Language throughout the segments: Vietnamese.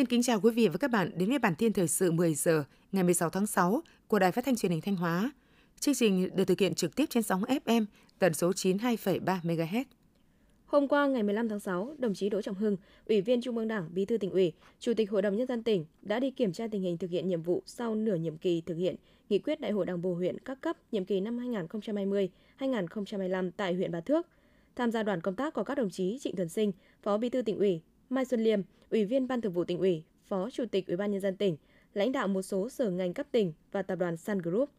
Xin kính chào quý vị và các bạn đến với bản tin thời sự 10 giờ ngày 16 tháng 6 của Đài Phát thanh Truyền hình Thanh Hóa. Chương trình được thực hiện trực tiếp trên sóng FM tần số 92,3 MHz. Hôm qua ngày 15 tháng 6, đồng chí Đỗ Trọng Hưng, Ủy viên Trung ương Đảng, Bí thư Tỉnh ủy, Chủ tịch Hội đồng Nhân dân tỉnh đã đi kiểm tra tình hình thực hiện nhiệm vụ sau nửa nhiệm kỳ thực hiện nghị quyết Đại hội Đảng bộ huyện các cấp nhiệm kỳ năm 2020-2025 tại huyện Bá Thước. Tham gia đoàn công tác có các đồng chí Trịnh Thuần Sinh, Phó Bí thư Tỉnh ủy, Mai Xuân Liêm, Ủy viên Ban Thường vụ Tỉnh ủy, Phó Chủ tịch Ủy ban Nhân dân tỉnh, lãnh đạo một số sở ngành cấp tỉnh và tập đoàn Sun Group.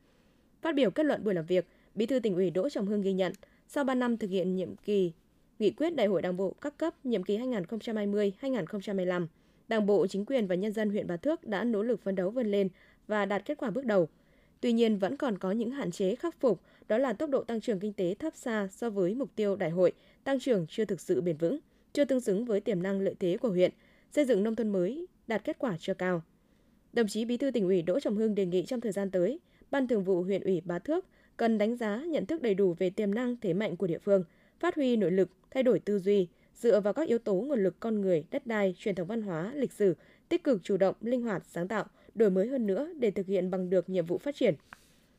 Phát biểu kết luận buổi làm việc, Bí thư Tỉnh ủy Đỗ Trọng Hưng ghi nhận, sau 3 năm thực hiện nhiệm kỳ nghị quyết Đại hội Đảng bộ các cấp nhiệm kỳ 2020-2025, Đảng bộ, chính quyền và nhân dân huyện Bá Thước đã nỗ lực phấn đấu vươn lên và đạt kết quả bước đầu. Tuy nhiên vẫn còn có những hạn chế khắc phục, đó là tốc độ tăng trưởng kinh tế thấp xa so với mục tiêu đại hội, tăng trưởng chưa thực sự bền vững, chưa tương xứng với tiềm năng lợi thế của huyện, xây dựng nông thôn mới đạt kết quả chưa cao. Đồng chí Bí thư Tỉnh ủy Đỗ Trọng Hưng đề nghị trong thời gian tới, Ban Thường vụ huyện ủy Bá Thước cần đánh giá, nhận thức đầy đủ về tiềm năng thế mạnh của địa phương, phát huy nội lực, thay đổi tư duy, dựa vào các yếu tố nguồn lực con người, đất đai, truyền thống văn hóa, lịch sử, tích cực chủ động, linh hoạt, sáng tạo, đổi mới hơn nữa để thực hiện bằng được nhiệm vụ phát triển.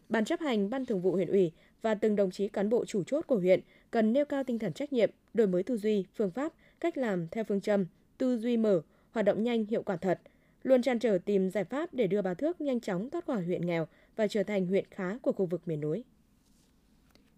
Ban chấp hành Ban Thường vụ huyện ủy và từng đồng chí cán bộ chủ chốt của huyện cần nêu cao tinh thần trách nhiệm, đổi mới tư duy, phương pháp, cách làm theo phương châm tư duy mở, hoạt động nhanh, hiệu quả thật, luôn trăn trở tìm giải pháp để đưa Bá Thước nhanh chóng thoát khỏi huyện nghèo và trở thành huyện khá của khu vực miền núi.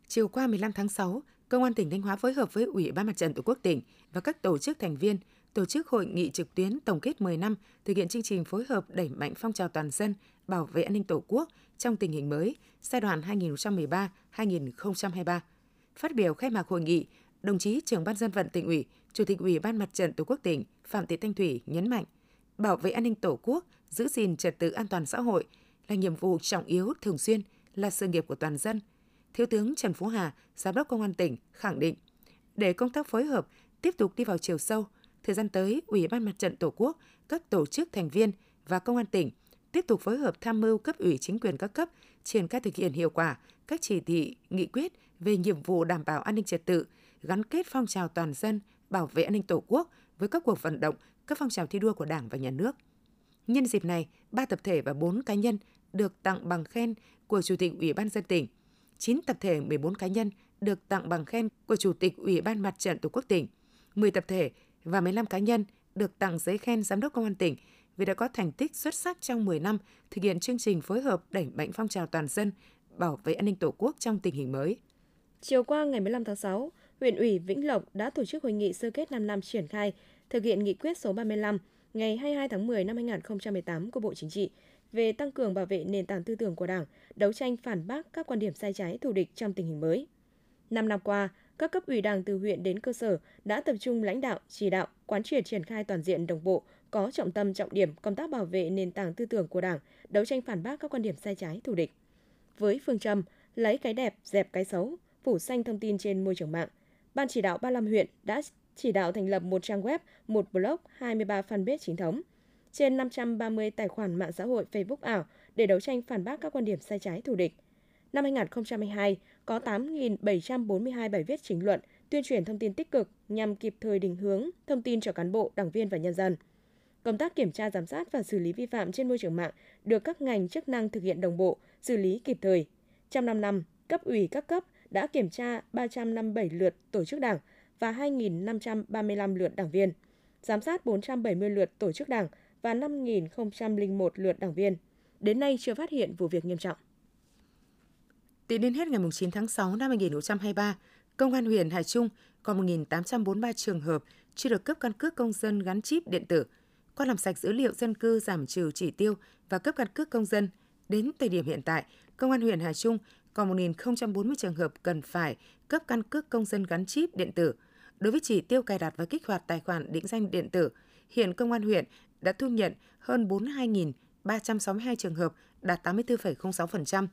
Chiều qua 15 tháng 6, Công an tỉnh Thanh Hóa phối hợp với Ủy ban Mặt trận Tổ quốc tỉnh và các tổ chức thành viên tổ chức hội nghị trực tuyến tổng kết 10 năm thực hiện chương trình phối hợp đẩy mạnh phong trào toàn dân bảo vệ an ninh Tổ quốc trong tình hình mới giai đoạn 2013-2023. Phát biểu khai mạc hội nghị, đồng chí Trưởng Ban Dân vận Tỉnh ủy, Chủ tịch Ủy ban Mặt trận Tổ quốc tỉnh Phạm Thị Thanh Thủy nhấn mạnh, bảo vệ an ninh Tổ quốc, giữ gìn trật tự an toàn xã hội là nhiệm vụ trọng yếu thường xuyên, là sự nghiệp của toàn dân. Thiếu tướng Trần Phú Hà, Giám đốc Công an tỉnh khẳng định, để công tác phối hợp tiếp tục đi vào chiều sâu, thời gian tới, Ủy ban Mặt trận Tổ quốc, các tổ chức thành viên và Công an tỉnh tiếp tục phối hợp tham mưu cấp ủy chính quyền các cấp triển khai thực hiện hiệu quả các chỉ thị, nghị quyết về nhiệm vụ đảm bảo an ninh trật tự, gắn kết phong trào toàn dân bảo vệ an ninh Tổ quốc với các cuộc vận động, các phong trào thi đua của Đảng và Nhà nước. Nhân dịp này, 3 tập thể và 4 cá nhân được tặng bằng khen của Chủ tịch Ủy ban nhân dân tỉnh, 9 tập thể, 14 cá nhân được tặng bằng khen của Chủ tịch Ủy ban Mặt trận Tổ quốc tỉnh, 10 tập thể và 15 cá nhân được tặng giấy khen Giám đốc Công an tỉnh vì đã có thành tích xuất sắc trong 10 năm thực hiện chương trình phối hợp đẩy mạnh phong trào toàn dân bảo vệ an ninh Tổ quốc trong tình hình mới. Chiều qua ngày 15 tháng 6, huyện ủy Vĩnh Lộc đã tổ chức hội nghị sơ kết 5 năm triển khai thực hiện nghị quyết số 35 ngày 22 tháng 10 năm 2018 của Bộ Chính trị về tăng cường bảo vệ nền tảng tư tưởng của Đảng, đấu tranh phản bác các quan điểm sai trái thù địch trong tình hình mới. 5 năm qua, các cấp ủy Đảng từ huyện đến cơ sở đã tập trung lãnh đạo, chỉ đạo, quán triệt triển khai toàn diện đồng bộ, có trọng tâm trọng điểm công tác bảo vệ nền tảng tư tưởng của Đảng, đấu tranh phản bác các quan điểm sai trái thù địch. Với phương châm lấy cái đẹp, dẹp cái xấu, phủ xanh thông tin trên môi trường mạng, Ban chỉ đạo 35 huyện đã chỉ đạo thành lập một trang web, một blog, 23 fanpage chính thống, trên 530 tài khoản mạng xã hội Facebook ảo để đấu tranh phản bác các quan điểm sai trái thù địch. Năm 2022, có 8.742 bài viết chính luận, tuyên truyền thông tin tích cực nhằm kịp thời định hướng thông tin cho cán bộ, đảng viên và nhân dân. Công tác kiểm tra, giám sát và xử lý vi phạm trên môi trường mạng được các ngành chức năng thực hiện đồng bộ, xử lý kịp thời. Trong 5 năm, cấp ủy các cấp đã kiểm tra 357 lượt tổ chức đảng và 2.535 lượt đảng viên, giám sát 470 lượt tổ chức đảng và 5.001 lượt đảng viên. Đến nay chưa phát hiện vụ việc nghiêm trọng. Tính đến hết ngày 9 tháng 6 năm 2023, Công an huyện Hà Trung còn 1.843 trường hợp chưa được cấp căn cước công dân gắn chip điện tử. Qua làm sạch dữ liệu dân cư, giảm trừ chỉ tiêu và cấp căn cước công dân, đến thời điểm hiện tại, Công an huyện Hà Trung còn 1.040 trường hợp cần phải cấp căn cước công dân gắn chip điện tử. Đối với chỉ tiêu cài đặt và kích hoạt tài khoản định danh điện tử, hiện Công an huyện đã thu nhận hơn 42.362 trường hợp, đạt 84,06%.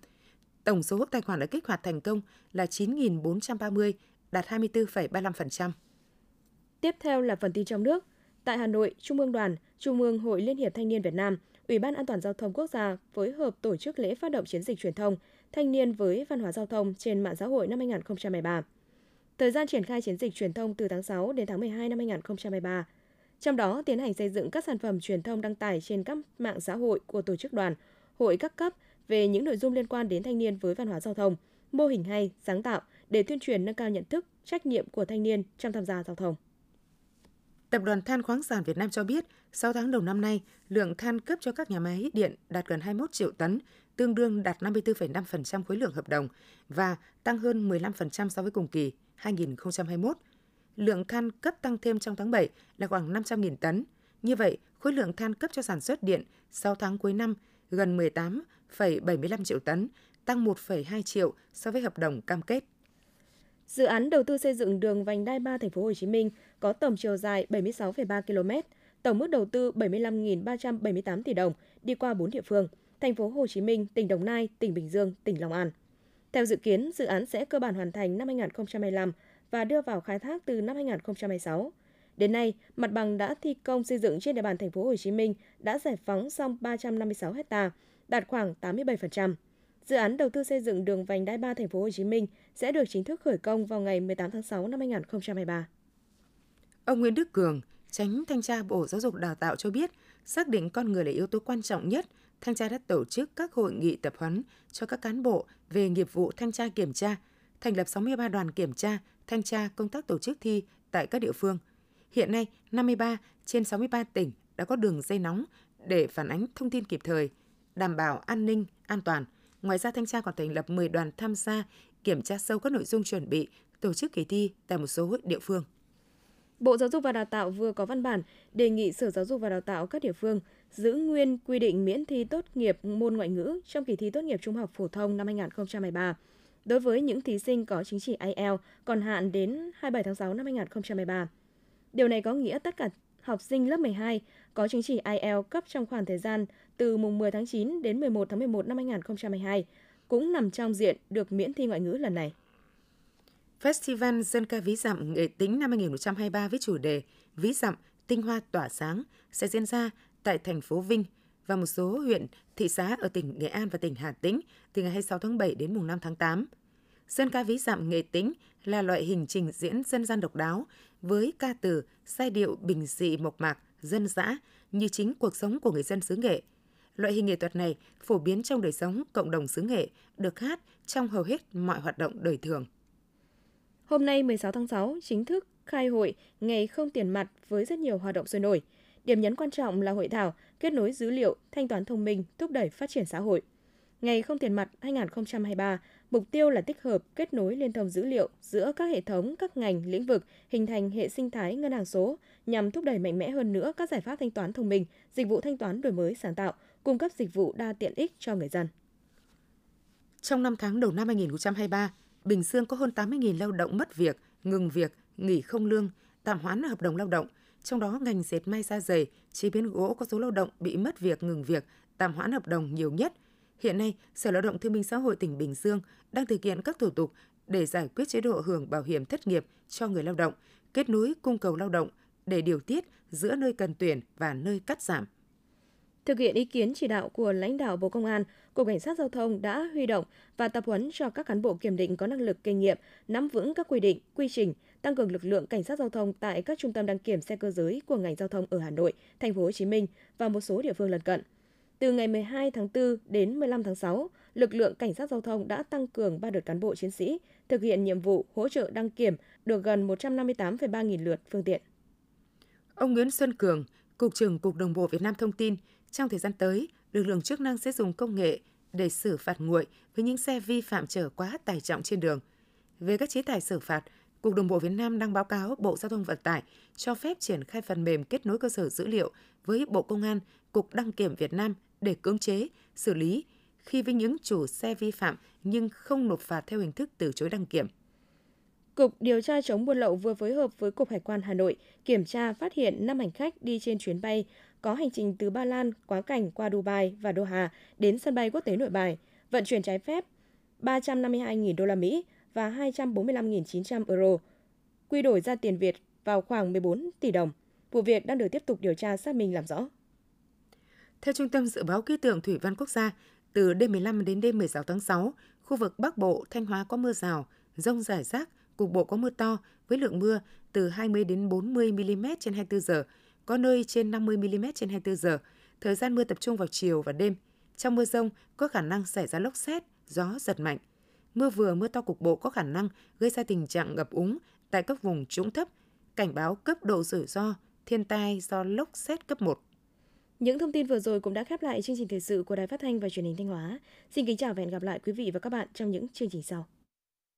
Tổng số tài khoản đã kích hoạt thành công là 9.430, đạt 24,35%. Tiếp theo là phần tin trong nước. Tại Hà Nội, Trung ương Đoàn, Trung ương Hội Liên hiệp Thanh niên Việt Nam, Ủy ban An toàn giao thông quốc gia phối hợp tổ chức lễ phát động chiến dịch truyền thông thanh niên với văn hóa giao thông trên mạng xã hội năm 2023. Thời gian triển khai chiến dịch truyền thông từ tháng 6 đến tháng 12 năm 2023. Trong đó, tiến hành xây dựng các sản phẩm truyền thông đăng tải trên các mạng xã hội của tổ chức đoàn, hội các cấp về những nội dung liên quan đến thanh niên với văn hóa giao thông, mô hình hay, sáng tạo để tuyên truyền nâng cao nhận thức, trách nhiệm của thanh niên trong tham gia giao thông. Tập đoàn Than khoáng sản Việt Nam cho biết, 6 tháng đầu năm nay, lượng than cấp cho các nhà máy điện đạt gần 21 triệu tấn, tương đương đạt 54,5% khối lượng hợp đồng và tăng hơn 15% so với cùng kỳ 2021. Lượng than cấp tăng thêm trong tháng 7 là khoảng 500.000 tấn. Như vậy, khối lượng than cấp cho sản xuất điện 6 tháng cuối năm gần 18,75 triệu tấn, tăng 1,2 triệu so với hợp đồng cam kết. Dự án đầu tư xây dựng đường vành đai 3 thành phố Hồ Chí Minh có tổng chiều dài 76,3 km, tổng mức đầu tư 75.378 tỷ đồng, đi qua 4 địa phương: thành phố Hồ Chí Minh, tỉnh Đồng Nai, tỉnh Bình Dương, tỉnh Long An. Theo dự kiến, dự án sẽ cơ bản hoàn thành năm 2025 và đưa vào khai thác từ năm 2026. Đến nay, mặt bằng đã thi công xây dựng trên địa bàn thành phố Hồ Chí Minh đã giải phóng xong 356 ha, đạt khoảng 87%. Dự án đầu tư xây dựng đường vành đai 3 thành phố Hồ Chí Minh sẽ được chính thức khởi công vào ngày 18 tháng 6 năm 2023. Ông Nguyễn Đức Cường, Chánh Thanh tra Bộ Giáo dục Đào tạo cho biết, xác định con người là yếu tố quan trọng nhất, Thanh tra đã tổ chức các hội nghị tập huấn cho các cán bộ về nghiệp vụ thanh tra kiểm tra, thành lập 63 đoàn kiểm tra, thanh tra công tác tổ chức thi tại các địa phương. Hiện nay, 53 trên 63 tỉnh đã có đường dây nóng để phản ánh thông tin kịp thời, đảm bảo an ninh, an toàn. Ngoài ra, Thanh tra còn thành lập 10 đoàn tham gia kiểm tra sâu các nội dung chuẩn bị, tổ chức kỳ thi tại một số địa phương. Bộ Giáo dục và Đào tạo vừa có văn bản đề nghị Sở Giáo dục và Đào tạo các địa phương giữ nguyên quy định miễn thi tốt nghiệp môn ngoại ngữ trong kỳ thi tốt nghiệp trung học phổ thông năm 2023. Đối với những thí sinh có chứng chỉ IELTS còn hạn đến 27 tháng 6 năm 2023. Điều này có nghĩa tất cả học sinh lớp 12 có chứng chỉ IELTS cấp trong khoảng thời gian từ mùng 10 tháng 9 đến 11 tháng 11 năm 2022 cũng nằm trong diện được miễn thi ngoại ngữ lần này. Festival Dân ca Ví dặm Nghệ Tĩnh năm 2023 với chủ đề Ví dặm tinh hoa tỏa sáng sẽ diễn ra tại thành phố Vinh và một số huyện, thị xã ở tỉnh Nghệ An và tỉnh Hà Tĩnh từ ngày 26 tháng 7 đến mùng 5 tháng 8. Dân ca Ví dặm Nghệ Tĩnh là loại hình trình diễn dân gian độc đáo với ca từ, giai điệu bình dị mộc mạc, dân dã như chính cuộc sống của người dân xứ Nghệ. Loại hình nghệ thuật này phổ biến trong đời sống cộng đồng xứ Nghệ, được hát trong hầu hết mọi hoạt động đời thường. Hôm nay 16 tháng 6 chính thức khai hội ngày không tiền mặt với rất nhiều hoạt động sôi nổi. Điểm nhấn quan trọng là hội thảo kết nối dữ liệu, thanh toán thông minh, thúc đẩy phát triển xã hội. Ngày không tiền mặt 2023, mục tiêu là tích hợp kết nối liên thông dữ liệu giữa các hệ thống, các ngành, lĩnh vực, hình thành hệ sinh thái ngân hàng số nhằm thúc đẩy mạnh mẽ hơn nữa các giải pháp thanh toán thông minh, dịch vụ thanh toán đổi mới sáng tạo, cung cấp dịch vụ đa tiện ích cho người dân. Trong 5 tháng đầu năm 2023, Bình Dương có hơn 80.000 lao động mất việc, ngừng việc, nghỉ không lương, tạm hoãn hợp đồng lao động. Trong đó, ngành dệt may da giày, chế biến gỗ có số lao động bị mất việc, ngừng việc, tạm hoãn hợp đồng nhiều nhất. Hiện nay, Sở Lao động Thương binh Xã hội tỉnh Bình Dương đang thực hiện các thủ tục để giải quyết chế độ hưởng bảo hiểm thất nghiệp cho người lao động, kết nối cung cầu lao động để điều tiết giữa nơi cần tuyển và nơi cắt giảm. Thực hiện ý kiến chỉ đạo của lãnh đạo Bộ Công an, Cục Cảnh sát Giao thông đã huy động và tập huấn cho các cán bộ kiểm định có năng lực kinh nghiệm, nắm vững các quy định, quy trình, tăng cường lực lượng cảnh sát giao thông tại các trung tâm đăng kiểm xe cơ giới của ngành giao thông ở Hà Nội, Thành phố Hồ Chí Minh và một số địa phương lân cận. Từ ngày 12 tháng 4 đến 15 tháng 6, lực lượng cảnh sát giao thông đã tăng cường 3 đợt cán bộ chiến sĩ thực hiện nhiệm vụ hỗ trợ đăng kiểm được gần 158,3 nghìn lượt phương tiện. Ông Nguyễn Xuân Cường, Cục trưởng Cục Đường bộ Việt Nam thông tin, trong thời gian tới, lực lượng chức năng sẽ dùng công nghệ để xử phạt nguội với những xe vi phạm chở quá tải trọng trên đường. Về các chế tài xử phạt, Cục Đường bộ Việt Nam đang báo cáo Bộ Giao thông Vận tải cho phép triển khai phần mềm kết nối cơ sở dữ liệu với Bộ Công an, Cục Đăng kiểm Việt Nam để cưỡng chế, xử lý khi với những chủ xe vi phạm nhưng không nộp phạt theo hình thức từ chối đăng kiểm. Cục Điều tra chống buôn lậu vừa phối hợp với Cục Hải quan Hà Nội kiểm tra phát hiện 5 hành khách đi trên chuyến bay có hành trình từ Ba Lan quá cảnh qua Dubai và Doha đến sân bay quốc tế Nội Bài, vận chuyển trái phép 352.000 đô la Mỹ và 245.900 euro, quy đổi ra tiền Việt vào khoảng 14 tỷ đồng. Vụ việc đang được tiếp tục điều tra xác minh làm rõ. Theo Trung tâm Dự báo Khí tượng Thủy văn Quốc gia, từ đêm 15 đến đêm 16 tháng 6, khu vực Bắc Bộ, Thanh Hóa có mưa rào, dông rải rác, cục bộ có mưa to với lượng mưa từ 20 đến 40 mm trên 24 giờ, có nơi trên 50mm trên 24 giờ. Thời gian mưa tập trung vào chiều và đêm. Trong mưa dông có khả năng xảy ra lốc sét, gió giật mạnh. Mưa vừa mưa to cục bộ có khả năng gây ra tình trạng ngập úng tại các vùng trũng thấp, cảnh báo cấp độ rủi ro thiên tai do lốc sét cấp 1. Những thông tin vừa rồi cũng đã khép lại chương trình thời sự của Đài Phát thanh và Truyền hình Thanh Hóa. Xin kính chào và hẹn gặp lại quý vị và các bạn trong những chương trình sau.